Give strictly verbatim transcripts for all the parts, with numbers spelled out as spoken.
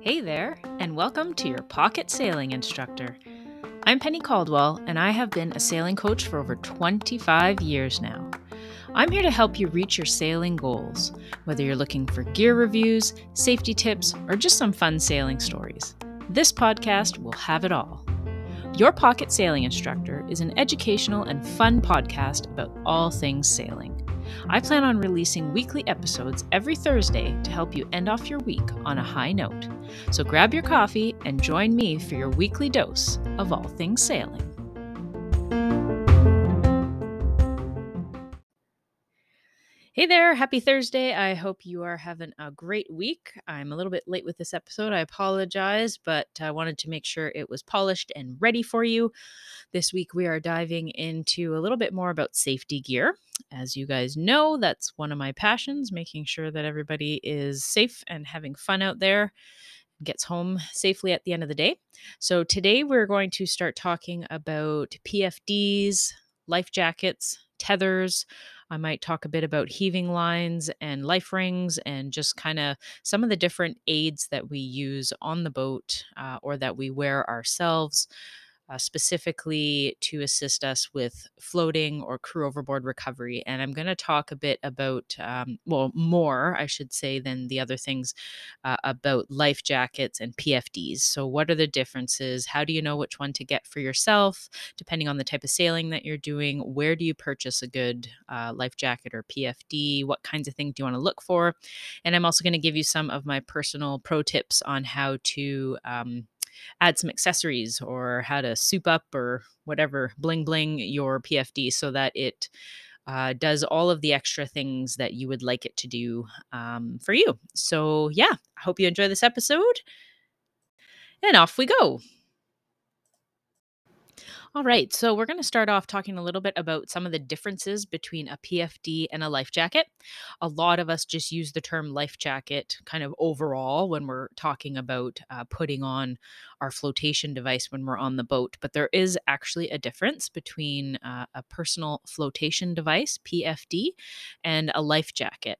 Hey there, and welcome to your Pocket Sailing Instructor. I'm Penny Caldwell, and I have been a sailing coach for over twenty-five years now. I'm here to help you reach your sailing goals, whether you're looking for gear reviews, safety tips, or just some fun sailing stories. This podcast will have it all. Your Pocket Sailing Instructor is an educational and fun podcast about all things sailing. I plan on releasing weekly episodes every Thursday to help you end off your week on a high note. So grab your coffee and join me for your weekly dose of all things sailing. Hey there, happy Thursday. I hope you are having a great week. I'm a little bit late with this episode. I apologize, but I wanted to make sure it was polished and ready for you. This week we are diving into a little bit more about safety gear. As you guys know, that's one of my passions, making sure that everybody is safe and having fun out there, gets home safely at the end of the day. So today we're going to start talking about P F Ds, life jackets, tethers. I might talk a bit about heaving lines and life rings and just kind of some of the different aids that we use on the boat uh, or that we wear ourselves uh, specifically to assist us with floating or crew overboard recovery. And I'm going to talk a bit about, um, well, more, I should say, than the other things uh, about life jackets and P F Ds. So what are the differences? How do you know which one to get for yourself, depending on the type of sailing that you're doing? Where do you purchase a good uh, life jacket or P F D? What kinds of things do you want to look for? And I'm also going to give you some of my personal pro tips on how to, um, add some accessories or how to soup up or whatever, bling bling your P F D so that it uh, does all of the extra things that you would like it to do um, for you. So yeah, I hope you enjoy this episode and off we go. All right, so we're going to start off talking a little bit about some of the differences between a P F D and a life jacket. A lot of us just use the term life jacket kind of overall when we're talking about uh, putting on our flotation device when we're on the boat, but there is actually a difference between uh, a personal flotation device, P F D, and a life jacket.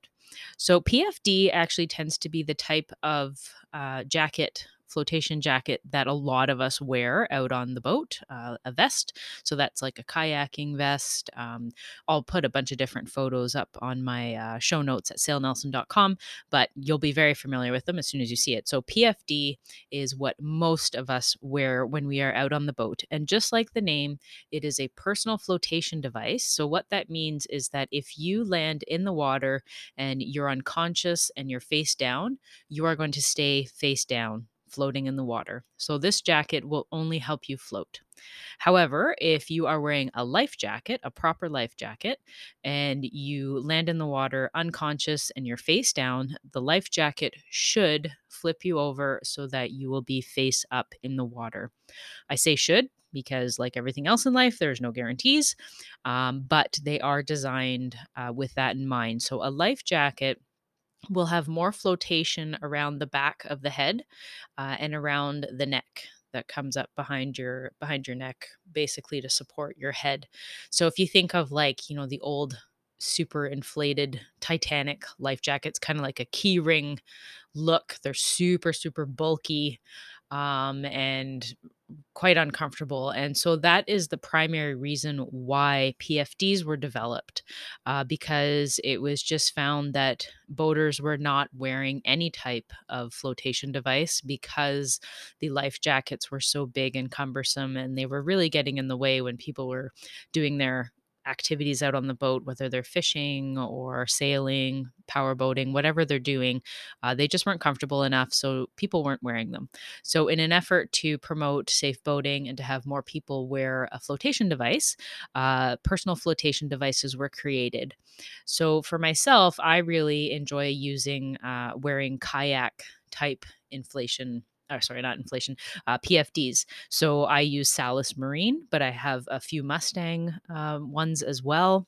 So P F D actually tends to be the type of uh, jacket flotation jacket that a lot of us wear out on the boat, uh, a vest. So that's like a kayaking vest. Um, I'll put a bunch of different photos up on my uh, show notes at sail nelson dot com, but you'll be very familiar with them as soon as you see it. So P F D is what most of us wear when we are out on the boat. And just like the name, it is a personal flotation device. So what that means is that if you land in the water and you're unconscious and you're face down, you are going to stay face down, floating in the water. So this jacket will only help you float. However, if you are wearing a life jacket, a proper life jacket, and you land in the water unconscious and you're face down, the life jacket should flip you over so that you will be face up in the water. I say should because, like everything else in life, there's no guarantees, um, but they are designed uh, with that in mind. So a life jacket will have more flotation around the back of the head uh, and around the neck that comes up behind your behind your neck, basically to support your head. So if you think of, like, you know, the old super inflated Titanic life jackets, kind of like a key ring look, they're super, super bulky um, and quite uncomfortable. And so that is the primary reason why P F Ds were developed, uh, because it was just found that boaters were not wearing any type of flotation device because the life jackets were so big and cumbersome, and they were really getting in the way when people were doing their activities out on the boat, whether they're fishing or sailing, power boating, whatever they're doing. Uh, they just weren't comfortable enough, so people weren't wearing them. So in an effort to promote safe boating and to have more people wear a flotation device, uh, personal flotation devices were created. So for myself, I really enjoy using, uh, wearing kayak type inflation or sorry, not inflation, uh, P F Ds. So I use Salus Marine, but I have a few Mustang um, ones as well.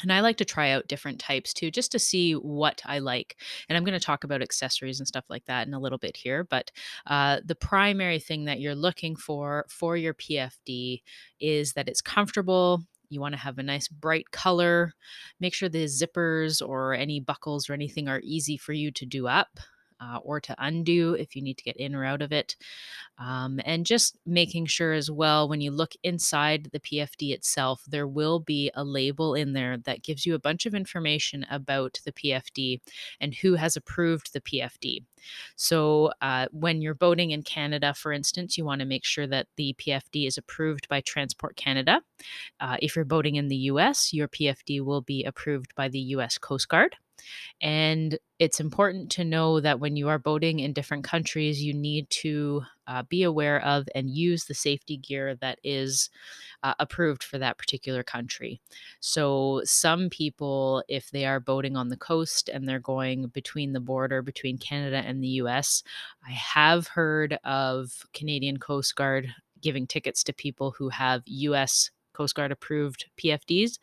And I like to try out different types too, just to see what I like. And I'm going to talk about accessories and stuff like that in a little bit here. But uh, the primary thing that you're looking for for your P F D is that it's comfortable. You want to have a nice bright color. Make sure the zippers or any buckles or anything are easy for you to do up uh, or to undo if you need to get in or out of it. Um, and just making sure as well, when you look inside the P F D itself, there will be a label in there that gives you a bunch of information about the P F D and who has approved the P F D. So uh, when you're boating in Canada, for instance, you want to make sure that the P F D is approved by Transport Canada. Uh, if you're boating in the U S, your P F D will be approved by the U S Coast Guard. And it's important to know that when you are boating in different countries, you need to uh, be aware of and use the safety gear that is uh, approved for that particular country. So some people, if they are boating on the coast and they're going between the border between Canada and the U S, I have heard of Canadian Coast Guard giving tickets to people who have U S Coast Guard approved P F Ds.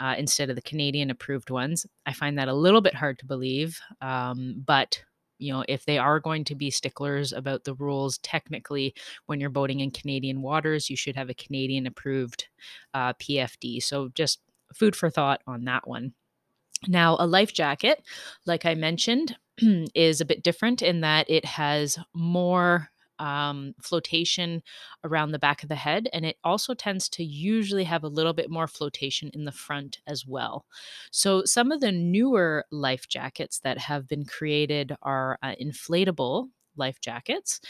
Uh, instead of the Canadian approved ones. I find that a little bit hard to believe. Um, but, you know, if they are going to be sticklers about the rules, technically, when you're boating in Canadian waters, you should have a Canadian approved uh, P F D. So just food for thought on that one. Now, a life jacket, like I mentioned, is a bit different in that it has more Um, flotation around the back of the head, and it also tends to usually have a little bit more flotation in the front as well. So some of the newer life jackets that have been created are uh, inflatable life jackets,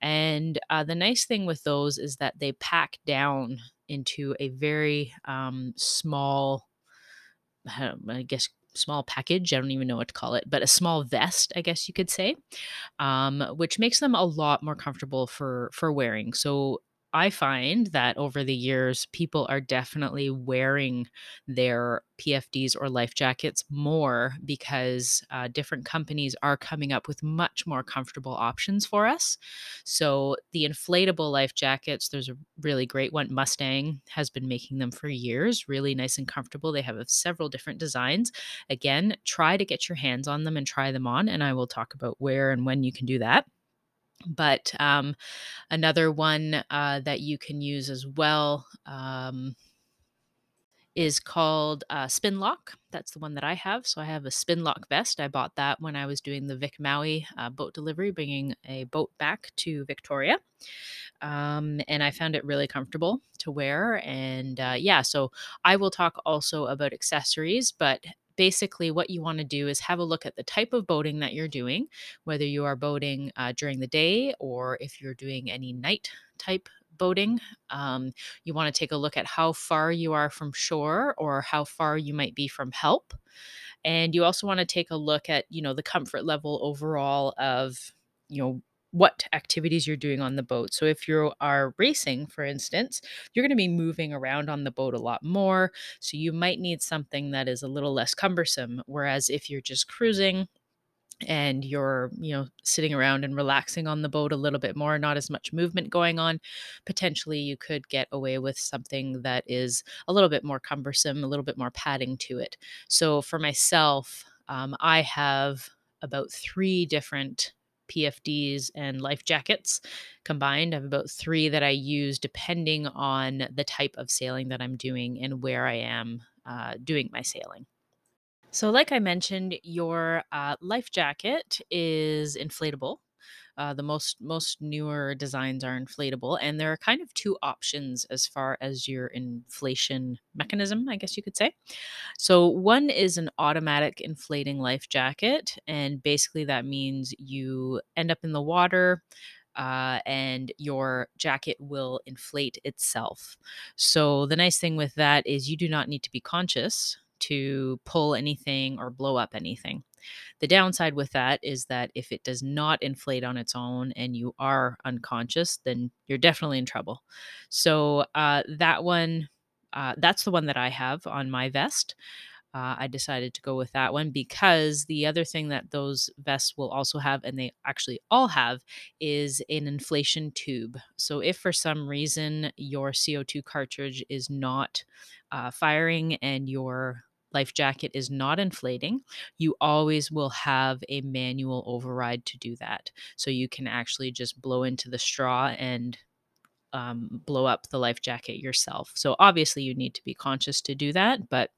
and uh, the nice thing with those is that they pack down into a very um, small, I guess, small package. I don't even know what to call it, but a small vest, I guess you could say, um, which makes them a lot more comfortable for, for wearing. So I find that over the years, people are definitely wearing their P F Ds or life jackets more because uh, different companies are coming up with much more comfortable options for us. So the inflatable life jackets, there's a really great one. Mustang has been making them for years, really nice and comfortable. They have several different designs. Again, try to get your hands on them and try them on, and I will talk about where and when you can do that. But um, another one uh, that you can use as well um, is called uh, Spinlock. That's the one that I have. So I have a Spinlock vest. I bought that when I was doing the Vic Maui uh, boat delivery, bringing a boat back to Victoria. Um, and I found it really comfortable to wear. And uh, yeah, so I will talk also about accessories, but basically, what you want to do is have a look at the type of boating that you're doing, whether you are boating uh, during the day or if you're doing any night type boating. Um, you want to take a look at how far you are from shore or how far you might be from help. And you also want to take a look at, you know, the comfort level overall of, you know, what activities you're doing on the boat. So if you are racing, for instance, you're going to be moving around on the boat a lot more. So you might need something that is a little less cumbersome. Whereas if you're just cruising and you're, you know, sitting around and relaxing on the boat a little bit more, not as much movement going on, potentially you could get away with something that is a little bit more cumbersome, a little bit more padding to it. So for myself, um, I have about three different P F Ds and life jackets combined. I have about three that I use depending on the type of sailing that I'm doing and where I am uh, doing my sailing. So like I mentioned, your uh, life jacket is inflatable. Uh, the most most newer designs are inflatable, and there are kind of two options as far as your inflation mechanism, I guess you could say. So one is an automatic inflating life jacket, and basically that means you end up in the water uh, and your jacket will inflate itself. So the nice thing with that is you do not need to be conscious to pull anything or blow up anything. The downside with that is that if it does not inflate on its own and you are unconscious, then you're definitely in trouble. So uh, that one, uh, that's the one that I have on my vest. Uh, I decided to go with that one because the other thing that those vests will also have, and they actually all have, is an inflation tube. So if for some reason your C O two cartridge is not uh, firing and your life jacket is not inflating, you always will have a manual override to do that. So you can actually just blow into the straw and um, blow up the life jacket yourself. So obviously you need to be conscious to do that, but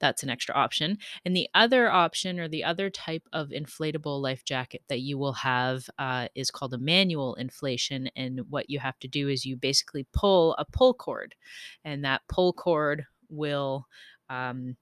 that's an extra option. And the other option, or the other type of inflatable life jacket that you will have, uh, is called a manual inflation. And what you have to do is you basically pull a pull cord, and that pull cord will um,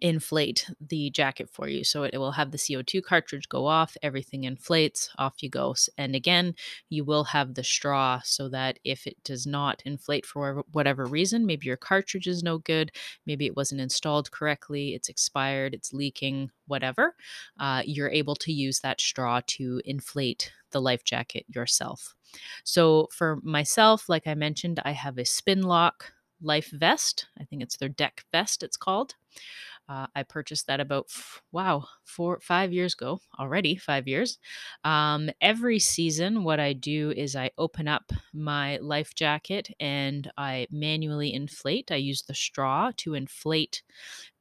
inflate the jacket for you. So it, it will have the C O two cartridge go off, everything inflates, off you go. And again, you will have the straw so that if it does not inflate for whatever reason, maybe your cartridge is no good, maybe it wasn't installed correctly, it's expired, it's leaking, whatever, uh, you're able to use that straw to inflate the life jacket yourself. So for myself, like I mentioned, I have a Spinlock life vest. I think it's their deck vest, it's called. Uh, I purchased that about, f- wow, four, five years ago already, five years. Um, every season, what I do is I open up my life jacket and I manually inflate. I use the straw to inflate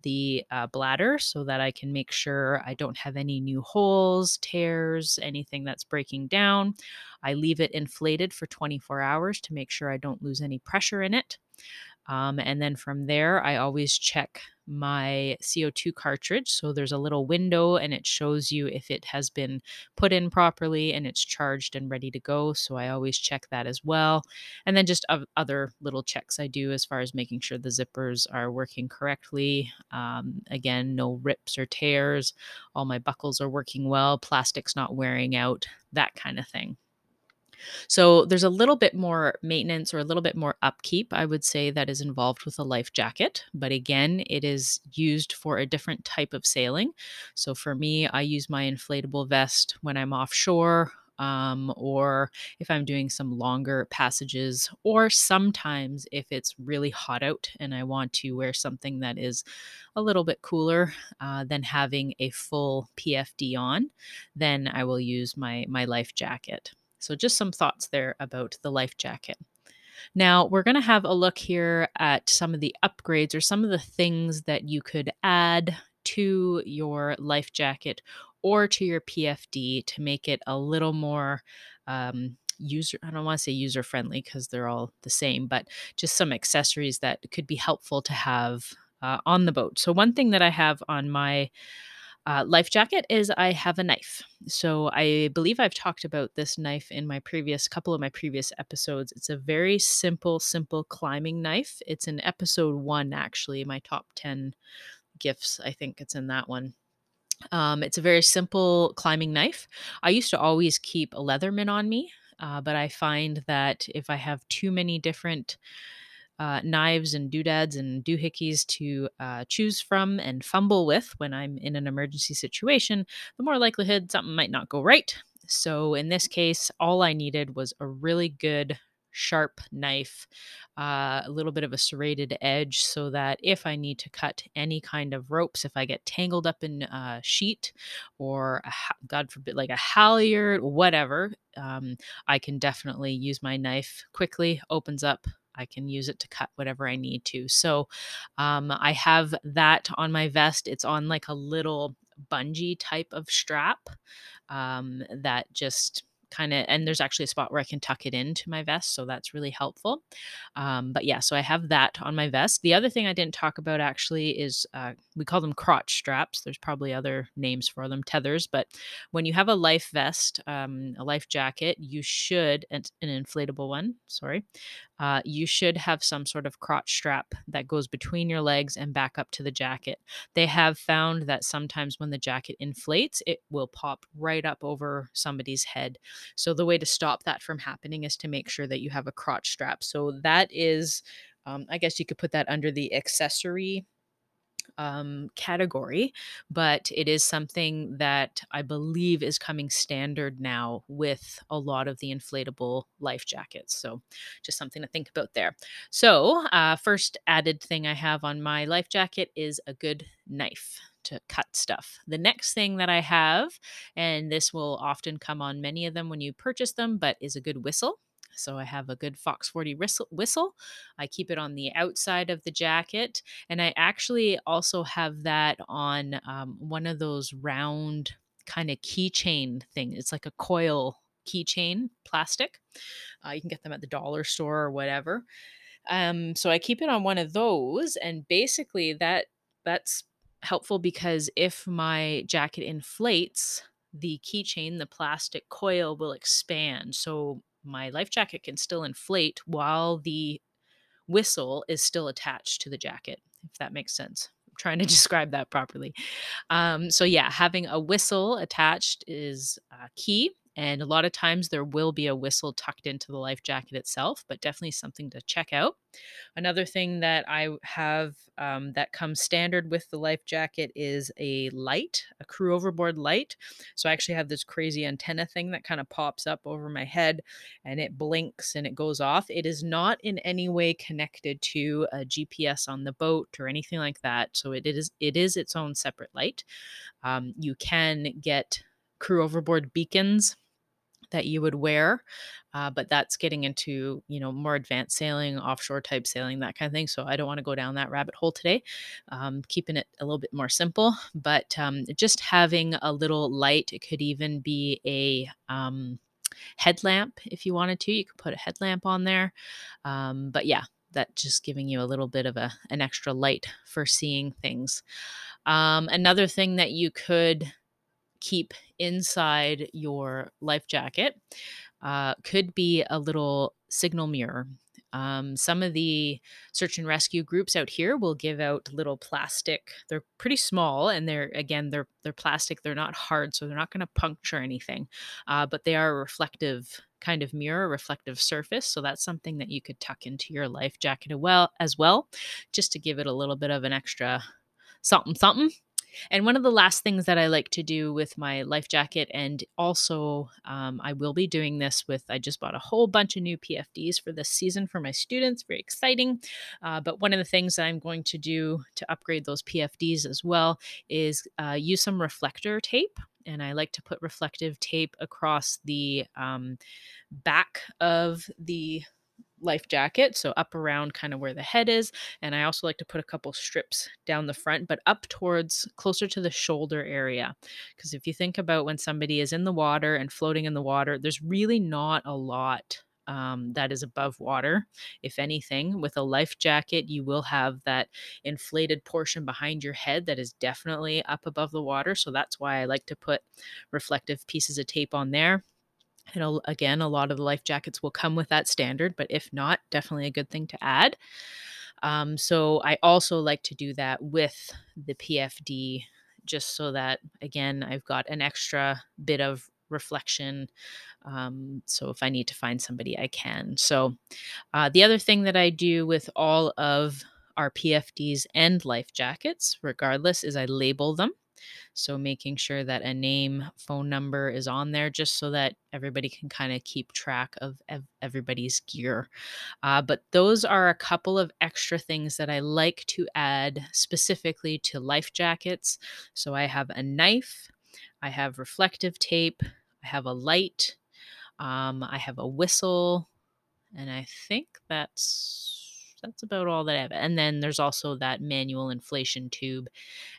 the uh, bladder so that I can make sure I don't have any new holes, tears, anything that's breaking down. I leave it inflated for twenty-four hours to make sure I don't lose any pressure in it. Um, and then from there, I always check my C O two cartridge. So there's a little window and it shows you if it has been put in properly and it's charged and ready to go. So I always check that as well. And then just other little checks I do as far as making sure the zippers are working correctly. Um, again, no rips or tears. All my buckles are working well. Plastic's not wearing out, that kind of thing. So there's a little bit more maintenance or a little bit more upkeep, I would say, that is involved with a life jacket. But again, it is used for a different type of sailing. So for me, I use my inflatable vest when I'm offshore, um, or if I'm doing some longer passages, or sometimes if it's really hot out and I want to wear something that is a little bit cooler uh, than having a full P F D on, then I will use my, my life jacket. So just some thoughts there about the life jacket. Now we're going to have a look here at some of the upgrades or some of the things that you could add to your life jacket or to your P F D to make it a little more um, user, I don't want to say user friendly because they're all the same, but just some accessories that could be helpful to have uh, on the boat. So one thing that I have on my Uh, life jacket is I have a knife. So I believe I've talked about this knife in my previous couple of my previous episodes. It's a very simple, simple climbing knife. It's in episode one, actually, my top ten gifts. I think it's in that one. Um, it's a very simple climbing knife. I used to always keep a Leatherman on me, uh, but I find that if I have too many different Uh, knives and doodads and doohickeys to uh, choose from and fumble with when I'm in an emergency situation, the more likelihood something might not go right. So in this case, all I needed was a really good sharp knife, uh, a little bit of a serrated edge so that if I need to cut any kind of ropes, if I get tangled up in a sheet or a, God forbid, like a halyard, whatever, um, I can definitely use my knife quickly, opens up, I can use it to cut whatever I need to. So um, I have that on my vest. It's on like a little bungee type of strap um, that just kind of, and there's actually a spot where I can tuck it into my vest. So that's really helpful. Um, but yeah, so I have that on my vest. The other thing I didn't talk about actually is uh, we call them crotch straps. There's probably other names for them, tethers. But when you have a life vest, um, a life jacket, you should, an inflatable one, sorry, uh, you should have some sort of crotch strap that goes between your legs and back up to the jacket. They have found that sometimes when the jacket inflates, it will pop right up over somebody's head. So the way to stop that from happening is to make sure that you have a crotch strap. So that is, um, I guess you could put that under the accessory um, category, but it is something that I believe is coming standard now with a lot of the inflatable life jackets. So just something to think about there. So uh, first added thing I have on my life jacket is a good knife to cut stuff. The next thing that I have, and this will often come on many of them when you purchase them, but is a good whistle. So I have a good Fox forty whistle. I keep it on the outside of the jacket. And I actually also have that on um, one of those round kind of keychain thing. It's like a coil keychain plastic. Uh, you can get them at the dollar store or whatever. Um, so I keep it on one of those, and basically that that's helpful because if my jacket inflates, the keychain, the plastic coil, will expand. So my life jacket can still inflate while the whistle is still attached to the jacket, if that makes sense. I'm trying to describe that properly. Um, so yeah, having a whistle attached is uh, key. And a lot of times there will be a whistle tucked into the life jacket itself, but definitely something to check out. Another thing that I have um, that comes standard with the life jacket is a light, a crew overboard light. So I actually have this crazy antenna thing that kind of pops up over my head and it blinks and it goes off. It is not in any way connected to a G P S on the boat or anything like that. So it is, it is its own separate light. Um, you can get crew overboard beacons that you would wear. Uh, but that's getting into, you know, more advanced sailing, offshore type sailing, that kind of thing. So I don't want to go down that rabbit hole today, um, keeping it a little bit more simple, but um, just having a little light. It could even be a um, headlamp. If you wanted to, you could put a headlamp on there. Um, but yeah, that just giving you a little bit of a, an extra light for seeing things. Um, another thing that you could keep inside your life jacket uh, could be a little signal mirror. Um, some of the search and rescue groups out here will give out little plastic. They're pretty small, and they're again they're they're plastic. They're not hard, so they're not going to puncture anything. Uh, but they are a reflective kind of mirror, reflective surface. So that's something that you could tuck into your life jacket as well, as well, just to give it a little bit of an extra something something. And one of the last things that I like to do with my life jacket, and also um, I will be doing this with, I just bought a whole bunch of new P F Ds for this season for my students, very exciting. Uh, but one of the things that I'm going to do to upgrade those P F Ds as well is uh, use some reflector tape. And I like to put reflective tape across the um, back of the life jacket, so up around kind of where the head is, and I also like to put a couple strips down the front, but up towards closer to the shoulder area, because if you think about when somebody is in the water and floating in the water, there's really not a lot um, that is above water. If anything, with a life jacket, you will have that inflated portion behind your head that is definitely up above the water, so that's why I like to put reflective pieces of tape on there. And again, a lot of the life jackets will come with that standard, but if not, definitely a good thing to add. Um, so I also like to do that with the P F D, just so that, again, I've got an extra bit of reflection. Um, so if I need to find somebody, I can. So uh, the other thing that I do with all of our P F Ds and life jackets, regardless, is I label them. So making sure that a name, phone number is on there, just so that everybody can kind of keep track of ev- everybody's gear. Uh, but those are a couple of extra things that I like to add specifically to life jackets. So I have a knife, I have reflective tape, I have a light, um, I have a whistle, and I think that's... That's about all that I have. And then there's also that manual inflation tube.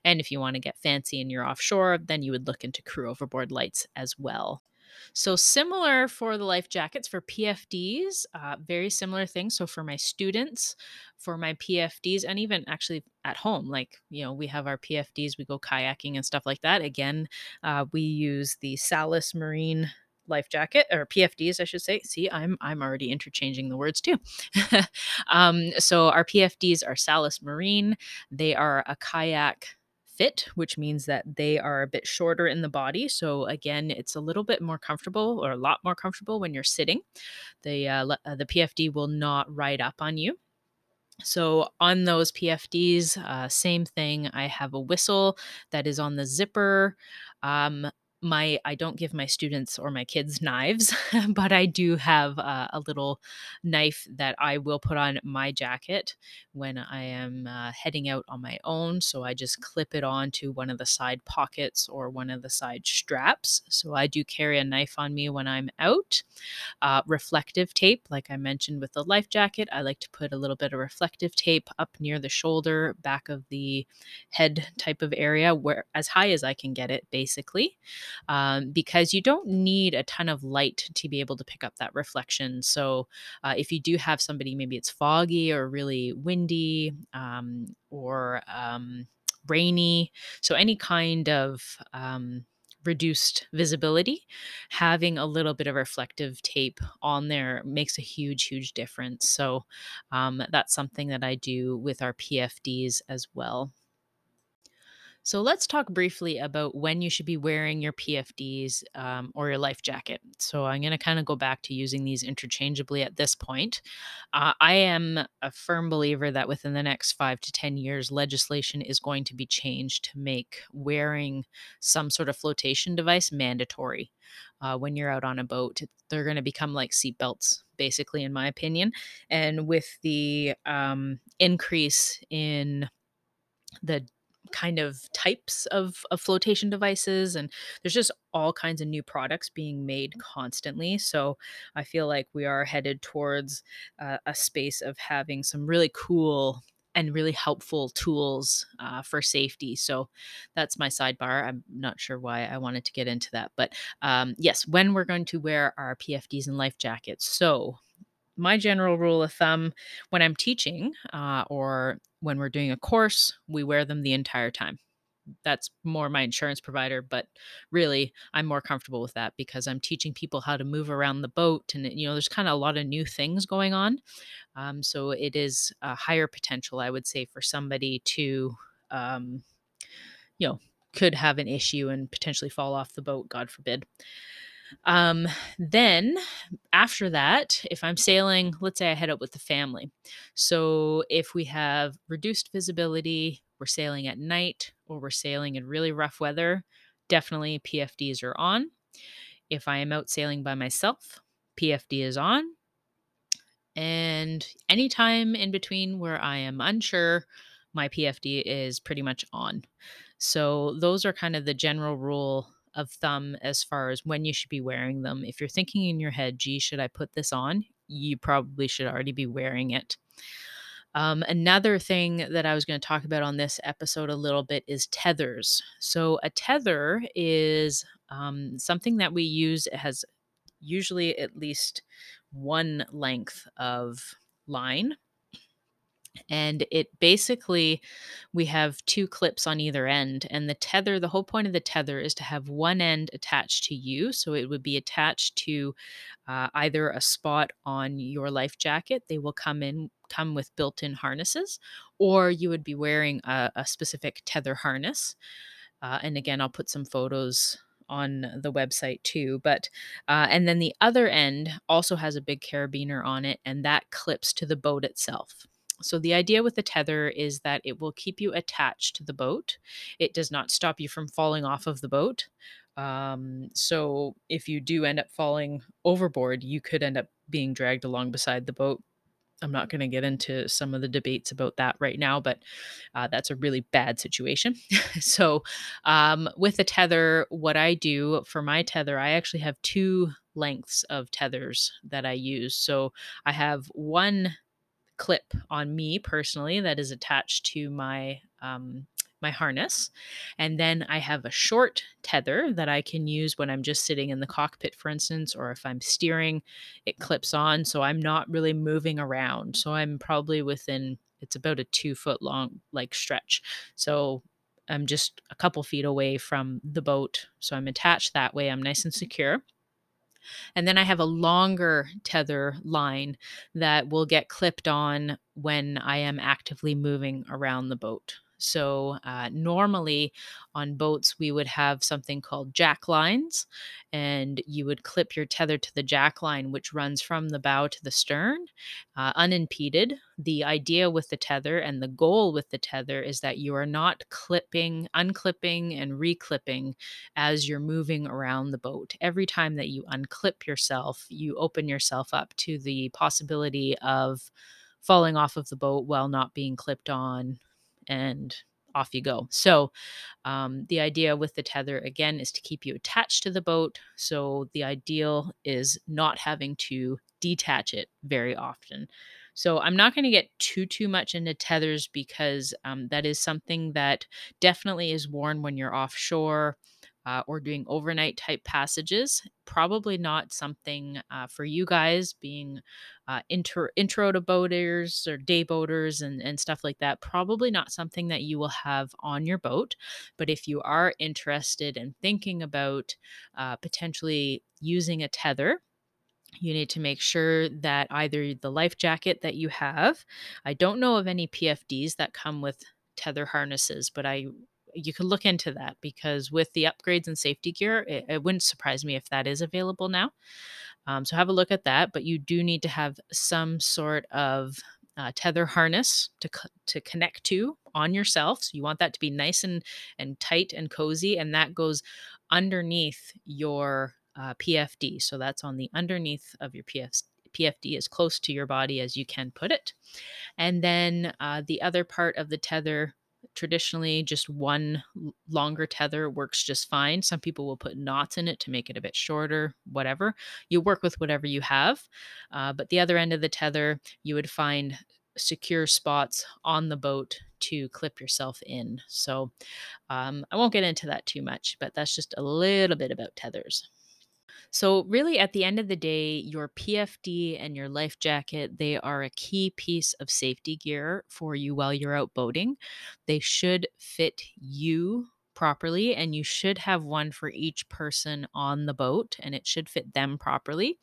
And if you want to get fancy and you're offshore, then you would look into crew overboard lights as well. So similar for the life jackets, for P F Ds, uh, very similar things. So for my students, for my P F Ds, and even actually at home, like, you know, we have our P F Ds, we go kayaking and stuff like that. Again, uh, we use the Salus Marine life jacket, or P F Ds, I should say. See, I'm I'm already interchanging the words too. um, so our P F Ds are Salus Marine. They are a kayak fit, which means that they are a bit shorter in the body. So again, it's a little bit more comfortable, or a lot more comfortable when you're sitting. The uh, the P F D will not ride up on you. So on those P F Ds, uh, same thing. I have a whistle that is on the zipper. Um, My, I don't give my students or my kids knives, but I do have uh, a little knife that I will put on my jacket when I am uh, heading out on my own. So I just clip it on to one of the side pockets or one of the side straps. So I do carry a knife on me when I'm out. Uh, reflective tape, like I mentioned with the life jacket, I like to put a little bit of reflective tape up near the shoulder, back of the head type of area, where as high as I can get it, basically. um, because you don't need a ton of light to be able to pick up that reflection. So uh, if you do have somebody, maybe it's foggy or really windy um, or um, rainy, so any kind of um, reduced visibility, having a little bit of reflective tape on there makes a huge, huge difference. So um, that's something that I do with our P F Ds as well. So let's talk briefly about when you should be wearing your P F Ds um, or your life jacket. So I'm going to kind of go back to using these interchangeably at this point. Uh, I am a firm believer that within the next five to ten years, legislation is going to be changed to make wearing some sort of flotation device mandatory. Uh, when you're out on a boat, they're going to become like seatbelts, basically, in my opinion. And with the um, increase in the kind of types of, of flotation devices, and there's just all kinds of new products being made constantly. So I feel like we are headed towards uh, a space of having some really cool and really helpful tools uh, for safety. So that's my sidebar. I'm not sure why I wanted to get into that, but um, yes, when we're going to wear our P F Ds and life jackets. So my general rule of thumb when I'm teaching uh, or when we're doing a course, we wear them the entire time. That's more my insurance provider, but really I'm more comfortable with that because I'm teaching people how to move around the boat. And, you know, there's kind of a lot of new things going on. Um, so it is a higher potential, I would say, for somebody to, um, you know, could have an issue and potentially fall off the boat, God forbid. Um, then after that, if I'm sailing, let's say I head out with the family. So if we have reduced visibility, we're sailing at night, or we're sailing in really rough weather, definitely P F Ds are on. If I am out sailing by myself, P F D is on. And anytime in between where I am unsure, my P F D is pretty much on. So those are kind of the general rule of thumb as far as when you should be wearing them. If you're thinking in your head, gee, should I put this on? You probably should already be wearing it. Um, another thing that I was going to talk about on this episode a little bit is tethers. So a tether is um, something that we use. It has usually at least one length of line. And it basically, we have two clips on either end, and the tether, the whole point of the tether is to have one end attached to you. So it would be attached to uh, either a spot on your life jacket. They will come in, come with built-in harnesses, or you would be wearing a, a specific tether harness. Uh, and again, I'll put some photos on the website too, but uh, and then the other end also has a big carabiner on it, and that clips to the boat itself. So the idea with the tether is that it will keep you attached to the boat. It does not stop you from falling off of the boat. Um, so if you do end up falling overboard, you could end up being dragged along beside the boat. I'm not going to get into some of the debates about that right now, but uh, that's a really bad situation. So um, with a tether, what I do for my tether, I actually have two lengths of tethers that I use. So I have one clip on me personally that is attached to my um, my harness. And then I have a short tether that I can use when I'm just sitting in the cockpit, for instance, or if I'm steering, it clips on. So I'm not really moving around. So I'm probably within, it's about a two foot long like stretch. So I'm just a couple feet away from the boat. So I'm attached that way. I'm nice and secure. And then I have a longer tether line that will get clipped on when I am actively moving around the boat. So uh, normally on boats, we would have something called jack lines, and you would clip your tether to the jack line, which runs from the bow to the stern, uh, unimpeded. The idea with the tether and the goal with the tether is that you are not clipping, unclipping and reclipping as you're moving around the boat. Every time that you unclip yourself, you open yourself up to the possibility of falling off of the boat while not being clipped on, and off you go. So um, the idea with the tether, again, is to keep you attached to the boat. So the ideal is not having to detach it very often. So I'm not going to get too, too much into tethers because um, that is something that definitely is worn when you're offshore. uh, or doing overnight type passages. Probably not something uh, for you guys being uh, inter- intro to boaters or day boaters and, and stuff like that. Probably not something that you will have on your boat. But if you are interested in thinking about uh, potentially using a tether, you need to make sure that either the life jacket that you have, I don't know of any P F Ds that come with tether harnesses, but I you could look into that, because with the upgrades and safety gear, it, it wouldn't surprise me if that is available now. Um, so have a look at that, but you do need to have some sort of uh, tether harness to to connect to on yourself. So you want that to be nice and, and tight and cozy, and that goes underneath your Uh, P F D. So that's on the underneath of your P F, P F D, as close to your body as you can put it. And then uh, the other part of the tether, traditionally just one longer tether works just fine. Some people will put knots in it to make it a bit shorter, whatever. You work with whatever you have. Uh, but the other end of the tether, you would find secure spots on the boat to clip yourself in. So um, I won't get into that too much, but that's just a little bit about tethers. So really, at the end of the day, your P F D and your life jacket, they are a key piece of safety gear for you while you're out boating. They should fit you properly, and you should have one for each person on the boat, and it should fit them properly.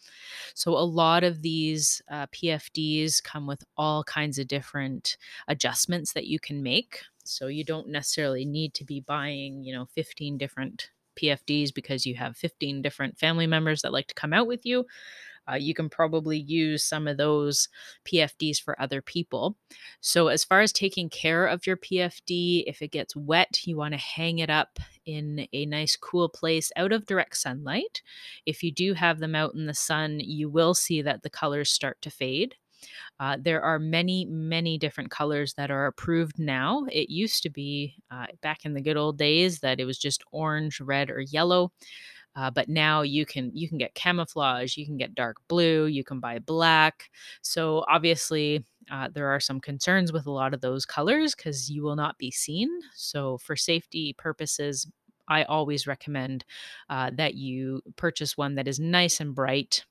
So a lot of these uh, P F Ds come with all kinds of different adjustments that you can make. So you don't necessarily need to be buying, you know, fifteen different P F Ds because you have fifteen different family members that like to come out with you. Uh, you can probably use some of those P F Ds for other people. So as far as taking care of your P F D, if it gets wet, you want to hang it up in a nice cool place out of direct sunlight. If you do have them out in the sun, you will see that the colors start to fade. Uh, there are many, many different colors that are approved now. It used to be uh, back in the good old days that it was just orange, red, or yellow. Uh, but now you can you can get camouflage, you can get dark blue, you can buy black. So obviously uh, there are some concerns with a lot of those colors because you will not be seen. So for safety purposes, I always recommend uh, that you purchase one that is nice and bright.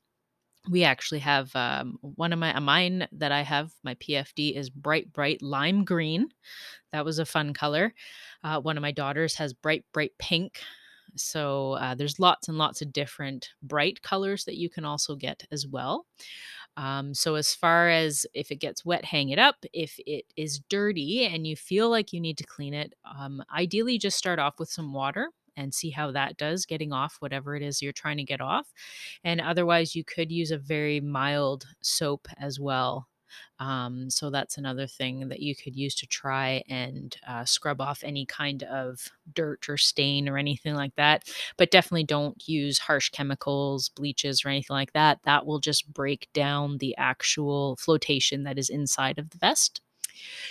We actually have um, one of my, uh, mine that I have, my P F D is bright, bright lime green. That was a fun color. Uh, one of my daughters has bright, bright pink. So uh, there's lots and lots of different bright colors that you can also get as well. Um, so as far as if it gets wet, hang it up. If it is dirty and you feel like you need to clean it, um, ideally just start off with some water and see how that does, getting off whatever it is you're trying to get off. And otherwise, you could use a very mild soap as well. Um, so that's another thing that you could use to try and uh, scrub off any kind of dirt or stain or anything like that. But definitely don't use harsh chemicals, bleaches, or anything like that. That will just break down the actual flotation that is inside of the vest.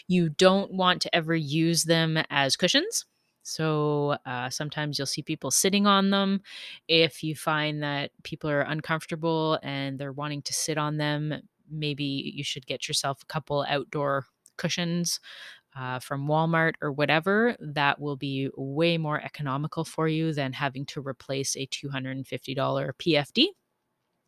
You don't want to ever use them as cushions. So uh, sometimes you'll see people sitting on them. If you find that people are uncomfortable and they're wanting to sit on them, maybe you should get yourself a couple outdoor cushions uh, from Walmart or whatever. That will be way more economical for you than having to replace a two hundred fifty dollars P F D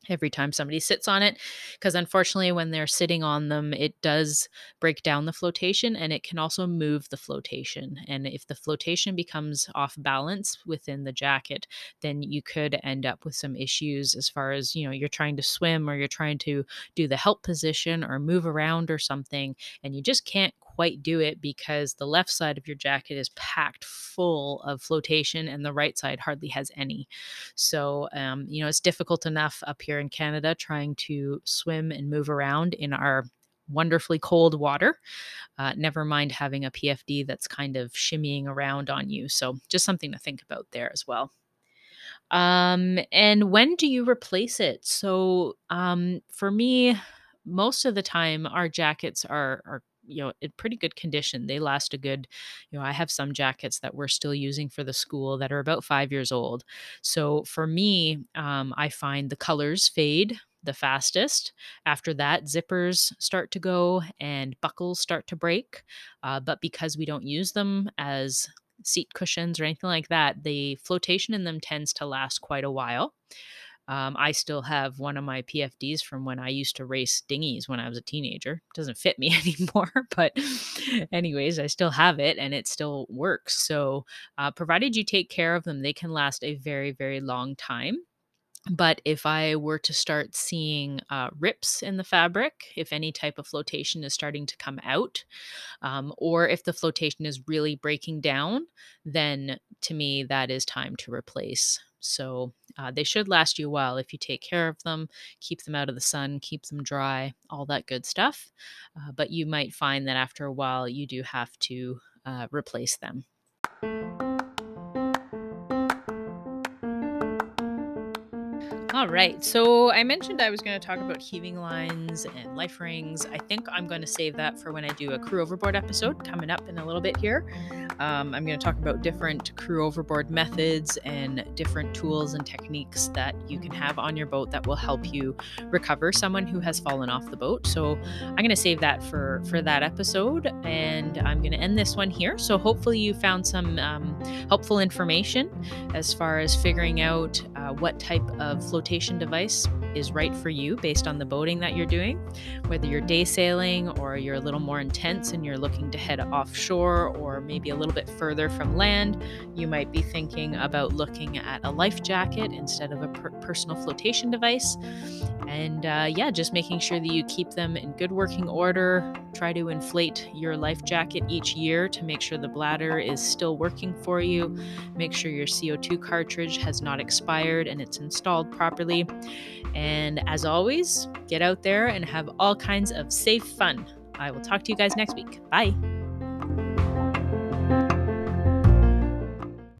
every time somebody sits on it, because unfortunately when they're sitting on them, it does break down the flotation, and it can also move the flotation. And if the flotation becomes off balance within the jacket, then you could end up with some issues as far as, you know, you're trying to swim or you're trying to do the help position or move around or something, and you just can't quite do it because the left side of your jacket is packed full of flotation and the right side hardly has any. So, um, you know, it's difficult enough up here in Canada trying to swim and move around in our wonderfully cold water. Uh, never mind having a P F D that's kind of shimmying around on you. So just something to think about there as well. Um, and when do you replace it? So um, for me, most of the time our jackets are, are you know, in pretty good condition. They last a good, you know, I have some jackets that we're still using for the school that are about five years old. So for me, um, I find the colors fade the fastest. After that, zippers start to go and buckles start to break. Uh, but because we don't use them as seat cushions or anything like that, the flotation in them tends to last quite a while. Um, I still have one of my P F Ds from when I used to race dinghies when I was a teenager. It doesn't fit me anymore, but anyways, I still have it and it still works. So uh, provided you take care of them, they can last a very, very long time. But if I were to start seeing uh, rips in the fabric, if any type of flotation is starting to come out, um, or if the flotation is really breaking down, then to me, that is time to replace. So uh, they should last you a while if you take care of them, keep them out of the sun, keep them dry, all that good stuff. Uh, but you might find that after a while, you do have to uh, replace them. All right, so I mentioned I was going to talk about heaving lines and life rings. I think I'm going to save that for when I do a crew overboard episode coming up in a little bit here. Um, I'm going to talk about different crew overboard methods and different tools and techniques that you can have on your boat that will help you recover someone who has fallen off the boat. So I'm going to save that for, for that episode, and I'm going to end this one here. So hopefully you found some um, helpful information as far as figuring out uh, what type of flotation flotation device is right for you based on the boating that you're doing, whether you're day sailing or you're a little more intense and you're looking to head offshore or maybe a little bit further from land. You might be thinking about looking at a life jacket instead of a per- personal flotation device. And uh, yeah, just making sure that you keep them in good working order. Try to inflate your life jacket each year to make sure the bladder is still working for you. Make sure your C O two cartridge has not expired and it's installed properly. And as always, get out there and have all kinds of safe fun. I will talk to you guys next week. Bye.